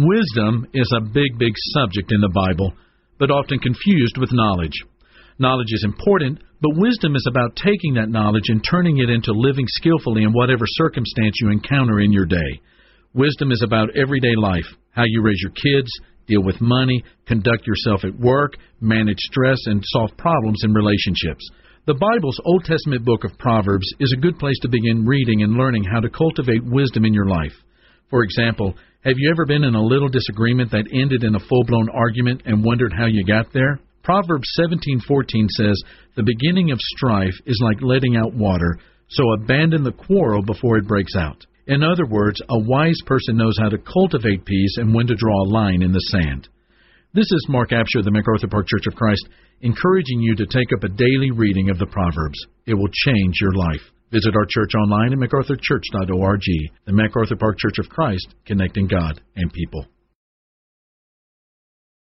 Wisdom is a big, big subject in the Bible, but often confused with knowledge. Knowledge is important, but wisdom is about taking that knowledge and turning it into living skillfully in whatever circumstance you encounter in your day. Wisdom is about everyday life, how you raise your kids, deal with money, conduct yourself at work, manage stress, and solve problems in relationships. The Bible's Old Testament book of Proverbs is a good place to begin reading and learning how to cultivate wisdom in your life. For example, have you ever been in a little disagreement that ended in a full-blown argument and wondered how you got there? Proverbs 17:14 says, "The beginning of strife is like letting out water, so abandon the quarrel before it breaks out." In other words, a wise person knows how to cultivate peace and when to draw a line in the sand. This is Mark Absher of the MacArthur Park Church of Christ, encouraging you to take up a daily reading of the Proverbs. It will change your life. Visit our church online at MacArthurChurch.org. The MacArthur Park Church of Christ, connecting God and people.